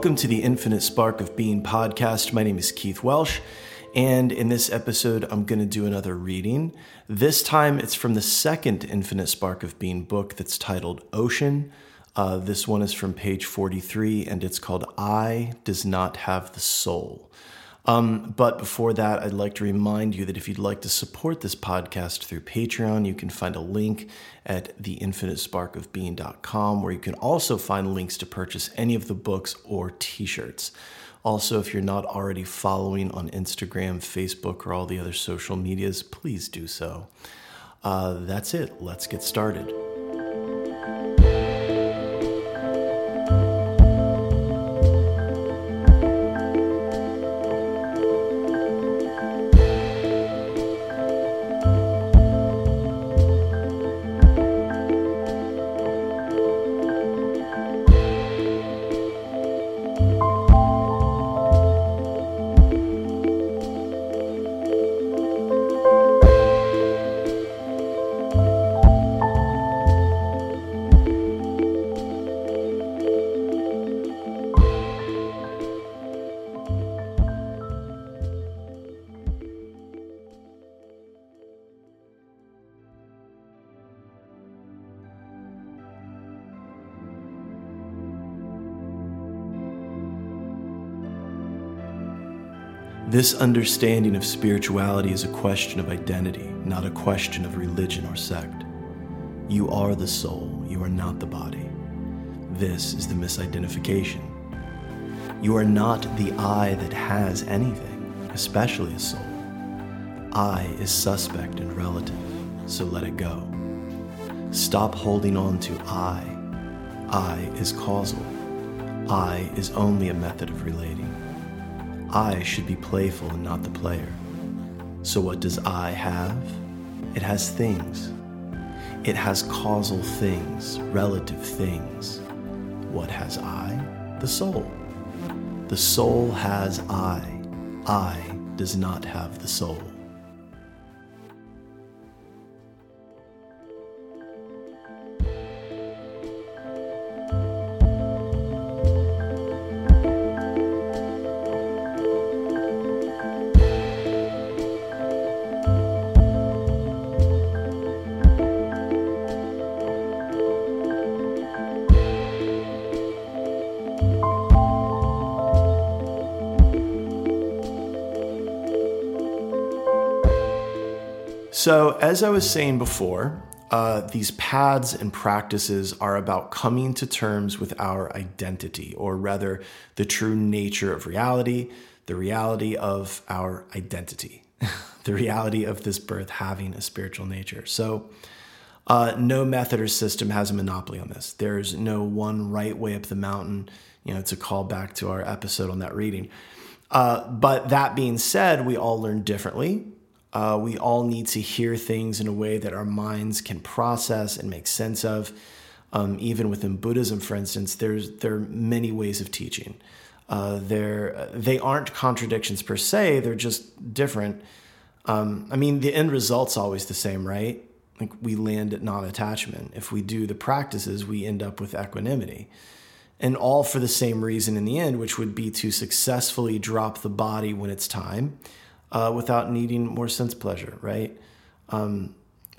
Welcome to the Infinite Spark of Being podcast. My name is Keith Welsh, and in this episode, I'm going to do another reading. This time, it's from the second Infinite Spark of Being book that's titled Ocean. This one is from page 43, and it's called I Does Not Have the Soul. But before that, I'd like to remind you that if you'd like to support this podcast through Patreon, you can find a link at theinfinitesparkofbeing.com, where you can also find links to purchase any of the books or t-shirts. Also, if you're not already following on Instagram, Facebook, or all the other social medias, please do so. That's it. Let's get started. This understanding of spirituality is a question of identity, not a question of religion or sect. You are the soul, you are not the body. This is the misidentification. You are not the I that has anything, especially a soul. I is suspect and relative, so let it go. Stop holding on to I. I is causal. I is only a method of relating. I should be playful and not the player. So what does I have? It has things. It has causal things, relative things. What has I? The soul. The soul has I. I does not have the soul. So as I was saying before, these paths and practices are about coming to terms with our identity, or rather the true nature of reality, the reality of our identity, the reality of this birth having a spiritual nature. So no method or system has a monopoly on this. There's no one right way up the mountain. You know, it's a call back to our episode on that reading. But that being said, we all learn differently. We all need to hear things in a way that our minds can process and make sense of. Even within Buddhism, for instance, there are many ways of teaching. They aren't contradictions per se. They're just different. The end result's always the same, right? Like, we land at non-attachment. If we do the practices, we end up with equanimity. And all for the same reason in the end, which would be to successfully drop the body when it's time, without needing more sense pleasure, right?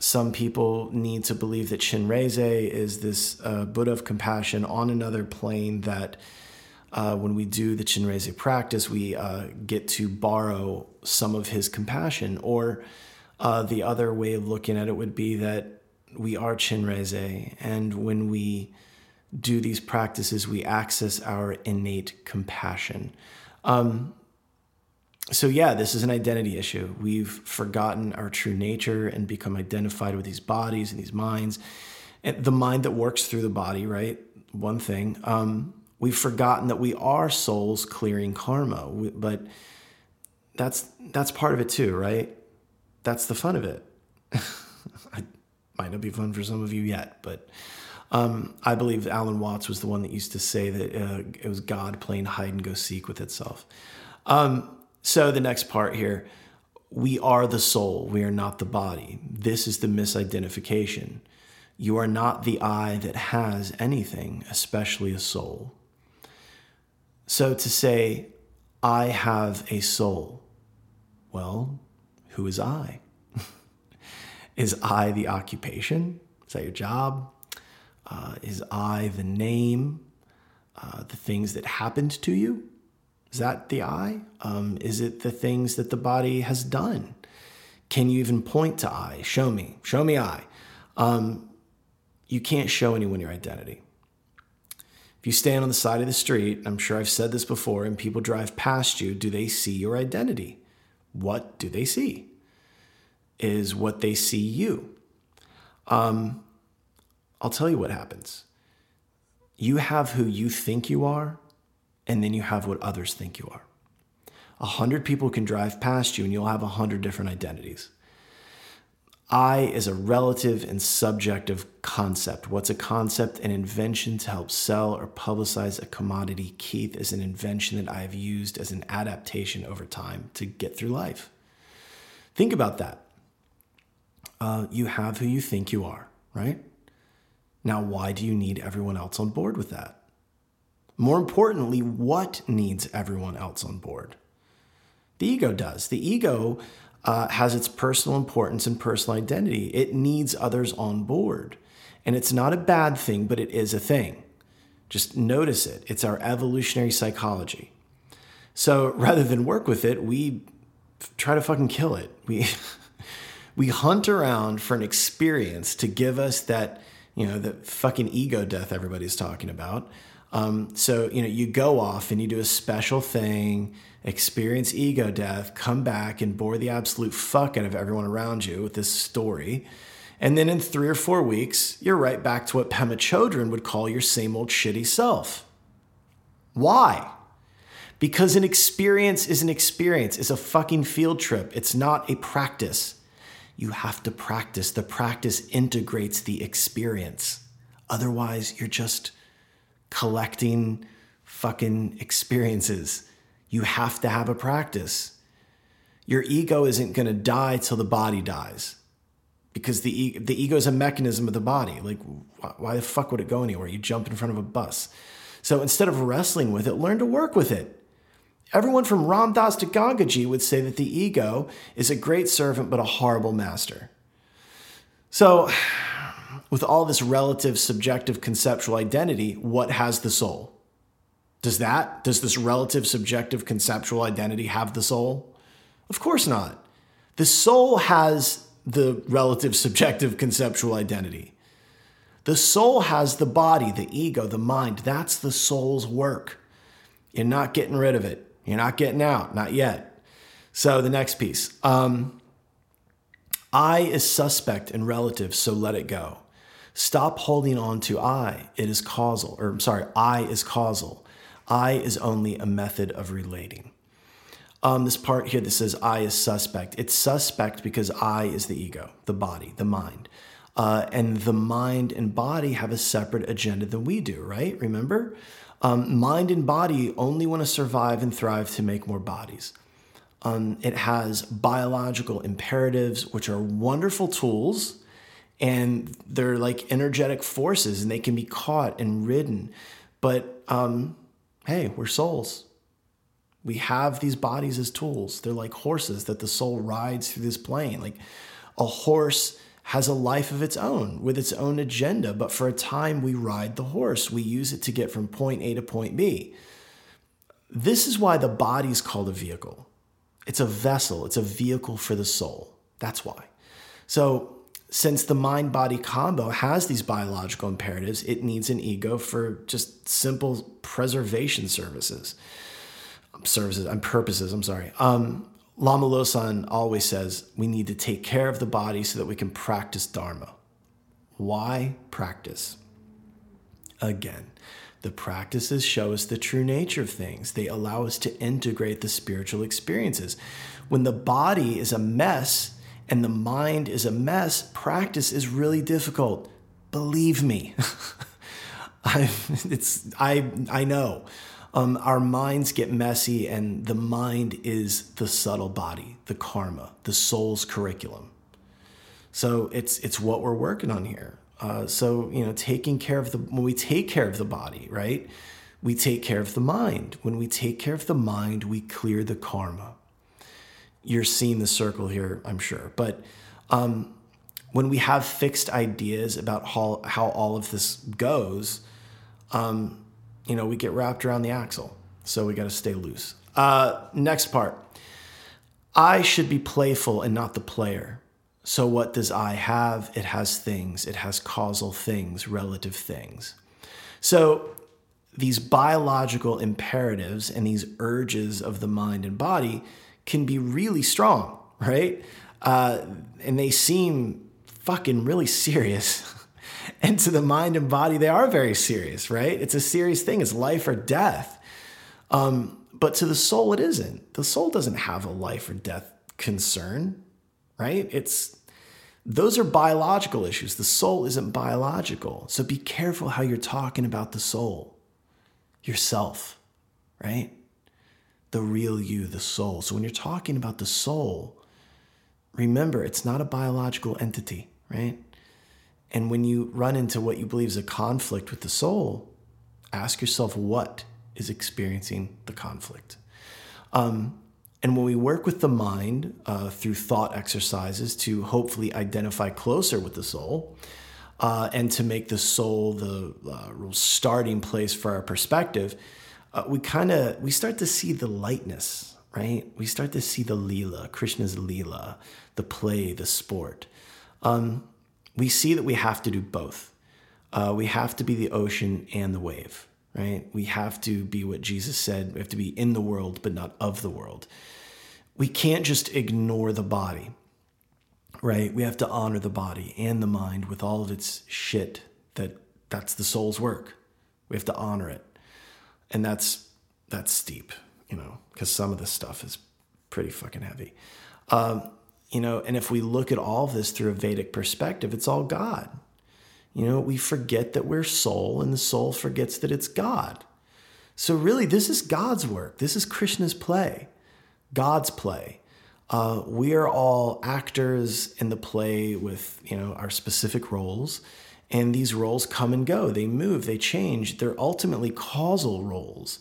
Some people need to believe that Chenrezig is this Buddha of compassion on another plane, that when we do the Chenrezig practice, we get to borrow some of his compassion. Or the other way of looking at it would be that we are Chenrezig, and when we do these practices, we access our innate compassion. This is an identity issue. We've forgotten our true nature and become identified with these bodies and these minds. And the mind that works through the body, right? One thing. We've forgotten that we are souls clearing karma. But that's part of it too, right? That's the fun of it. It might not be fun for some of you yet, but... I believe Alan Watts was the one that used to say that it was God playing hide and go seek with itself. So the next part here, we are the soul. We are not the body. This is the misidentification. You are not the I that has anything, especially a soul. So to say, I have a soul. Well, who is I? Is I the occupation? Is that your job? Is I the name, the things that happened to you? Is that the I? Is it the things that the body has done? Can you even point to I? Show me I. You can't show anyone your identity. If you stand on the side of the street, I'm sure I've said this before, and people drive past you, do they see your identity? What do they see? Is what they see you? I'll tell you what happens. You have who you think you are, and then you have what others think you are. 100 people can drive past you, and you'll have 100 different identities. I is a relative and subjective concept. What's a concept? An invention to help sell or publicize a commodity. Keith is an invention that I've used as an adaptation over time to get through life. Think about that. You have who you think you are, right? Now, why do you need everyone else on board with that? More importantly, what needs everyone else on board? The ego does. The ego has its personal importance and personal identity. It needs others on board. And it's not a bad thing, but it is a thing. Just notice it. It's our evolutionary psychology. So rather than work with it, we try to fucking kill it. We hunt around for an experience to give us that... the fucking ego death everybody's talking about. You go off and you do a special thing, experience ego death, come back and bore the absolute fuck out of everyone around you with this story. And then in 3 or 4 weeks, you're right back to what Pema Chodron would call your same old shitty self. Why? Because an experience. It's a fucking field trip. It's not a practice. You have to practice. The practice integrates the experience. Otherwise, you're just collecting fucking experiences. You have to have a practice. Your ego isn't going to die till the body dies, because the ego is a mechanism of the body. Like, why the fuck would it go anywhere? You jump in front of a bus. So instead of wrestling with it, learn to work with it. Everyone from Ram Dass to Gangaji would say that the ego is a great servant but a horrible master. So, with all this relative, subjective, conceptual identity, what has the soul? Does this relative, subjective, conceptual identity have the soul? Of course not. The soul has the relative, subjective, conceptual identity. The soul has the body, the ego, the mind. That's the soul's work. You're not getting rid of it. You're not getting out. Not yet. So the next piece. I is suspect and relative, so let it go. Stop holding on to I. It is causal. I is causal. I is only a method of relating. This part here that says I is suspect. It's suspect because I is the ego, the body, the mind. And the mind and body have a separate agenda than we do, right? Remember? Mind and body only want to survive and thrive to make more bodies. It has biological imperatives, which are wonderful tools, and they're like energetic forces, and they can be caught and ridden. But hey, we're souls. We have these bodies as tools. They're like horses that the soul rides through this plane. Like a horse has a life of its own with its own agenda. But for a time, we ride the horse. We use it to get from point A to point B. This is why the body is called a vehicle. It's a vessel. It's a vehicle for the soul. That's why. So since the mind-body combo has these biological imperatives, it needs an ego for just simple preservation purposes. Lama Losan always says we need to take care of the body so that we can practice Dharma. Why practice? Again, the practices show us the true nature of things. They allow us to integrate the spiritual experiences. When the body is a mess and the mind is a mess, practice is really difficult. Believe me. I know. Our minds get messy, and the mind is the subtle body, the karma, the soul's curriculum. So it's what we're working on here. Taking care of when we take care of the body, right? We take care of the mind. When we take care of the mind, we clear the karma. You're seeing the circle here, I'm sure. But when we have fixed ideas about how all of this goes, we get wrapped around the axle. So we got to stay loose. Next part. I should be playful and not the player. So what does I have? It has things. It has causal things, relative things. So these biological imperatives and these urges of the mind and body can be really strong, right? And they seem fucking really serious. And to the mind and body, they are very serious, right? It's a serious thing. It's life or death. But to the soul, it isn't. The soul doesn't have a life or death concern, right? Those are biological issues. The soul isn't biological. So be careful how you're talking about the soul, yourself, right? The real you, the soul. So when you're talking about the soul, remember, it's not a biological entity, right? And when you run into what you believe is a conflict with the soul, ask yourself what is experiencing the conflict. And when we work with the mind through thought exercises to hopefully identify closer with the soul and to make the soul the starting place for our perspective, we start to see the lightness, right? We start to see the Leela, Krishna's Leela, the play, the sport. We see that we have to do both. We have to be the ocean and the wave, right? We have to be what Jesus said. We have to be in the world, but not of the world. We can't just ignore the body, right? We have to honor the body and the mind with all of its shit. That's the soul's work. We have to honor it. And that's steep, because some of this stuff is pretty fucking heavy. And if we look at all of this through a Vedic perspective, it's all God. We forget that we're soul, and the soul forgets that it's God. So really, this is God's work. This is Krishna's play, God's play. We are all actors in the play with, our specific roles. And these roles come and go. They move. They change. They're ultimately causal roles.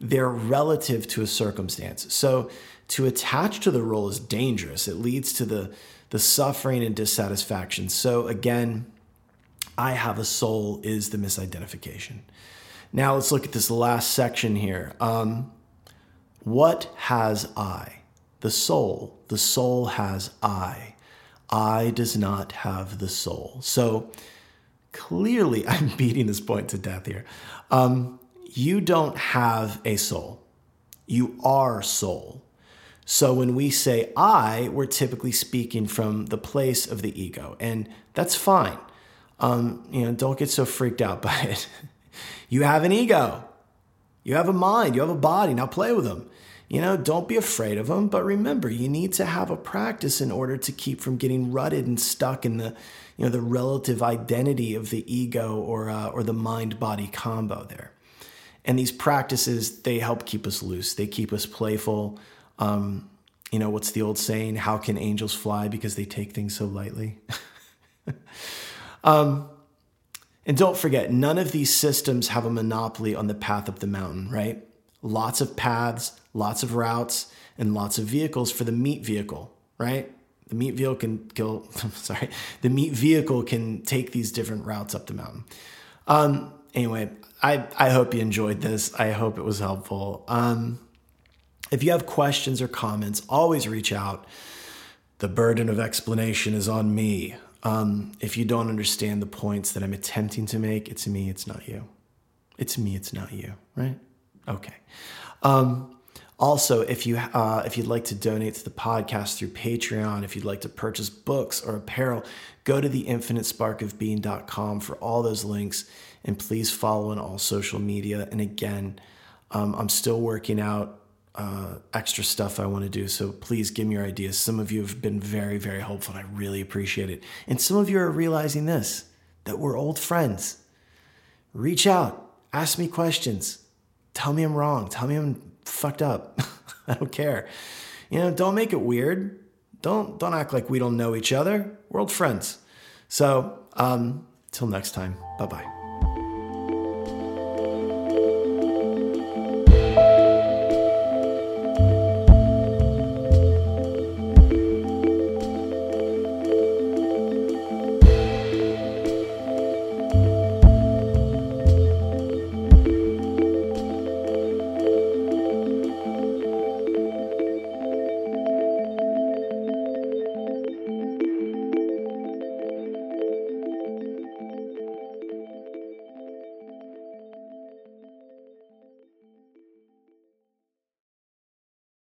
They're relative to a circumstance. So to attach to the role is dangerous. It leads to the suffering and dissatisfaction. So again, I have a soul is the misidentification. Now let's look at this last section here. What has I? The soul. The soul has I. I does not have the soul. So clearly I'm beating this point to death here. You don't have a soul. You are soul. So when we say I, we're typically speaking from the place of the ego, and that's fine. Don't get so freaked out by it. You have an ego. You have a mind. You have a body. Now play with them. You know, don't be afraid of them, but remember, you need to have a practice in order to keep from getting rutted and stuck in the, you know, the relative identity of the ego or the mind-body combo there. And these practices, they help keep us loose. They keep us playful. You know, what's the old saying? How can angels fly? Because they take things so lightly. And don't forget, none of these systems have a monopoly on the path up the mountain, right? Lots of paths, lots of routes, and lots of vehicles for the meat vehicle, right? The meat vehicle can the meat vehicle can take these different routes up the mountain. Anyway, I hope you enjoyed this. I hope it was helpful. If you have questions or comments, always reach out. The burden of explanation is on me. If you don't understand the points that I'm attempting to make, it's me, it's not you. It's me, it's not you, right? Okay. Also, if you'd like to donate to the podcast through Patreon, if you'd like to purchase books or apparel, go to theinfinitesparkofbeing.com for all those links, and please follow on all social media. And again, I'm still working out extra stuff I want to do. So please give me your ideas. Some of you have been very, very helpful, and I really appreciate it. And some of you are realizing this, that we're old friends. Reach out, ask me questions. Tell me I'm wrong. Tell me I'm fucked up. I don't care. You know, don't make it weird. Don't act like we don't know each other. We're old friends. So, till next time. Bye-bye.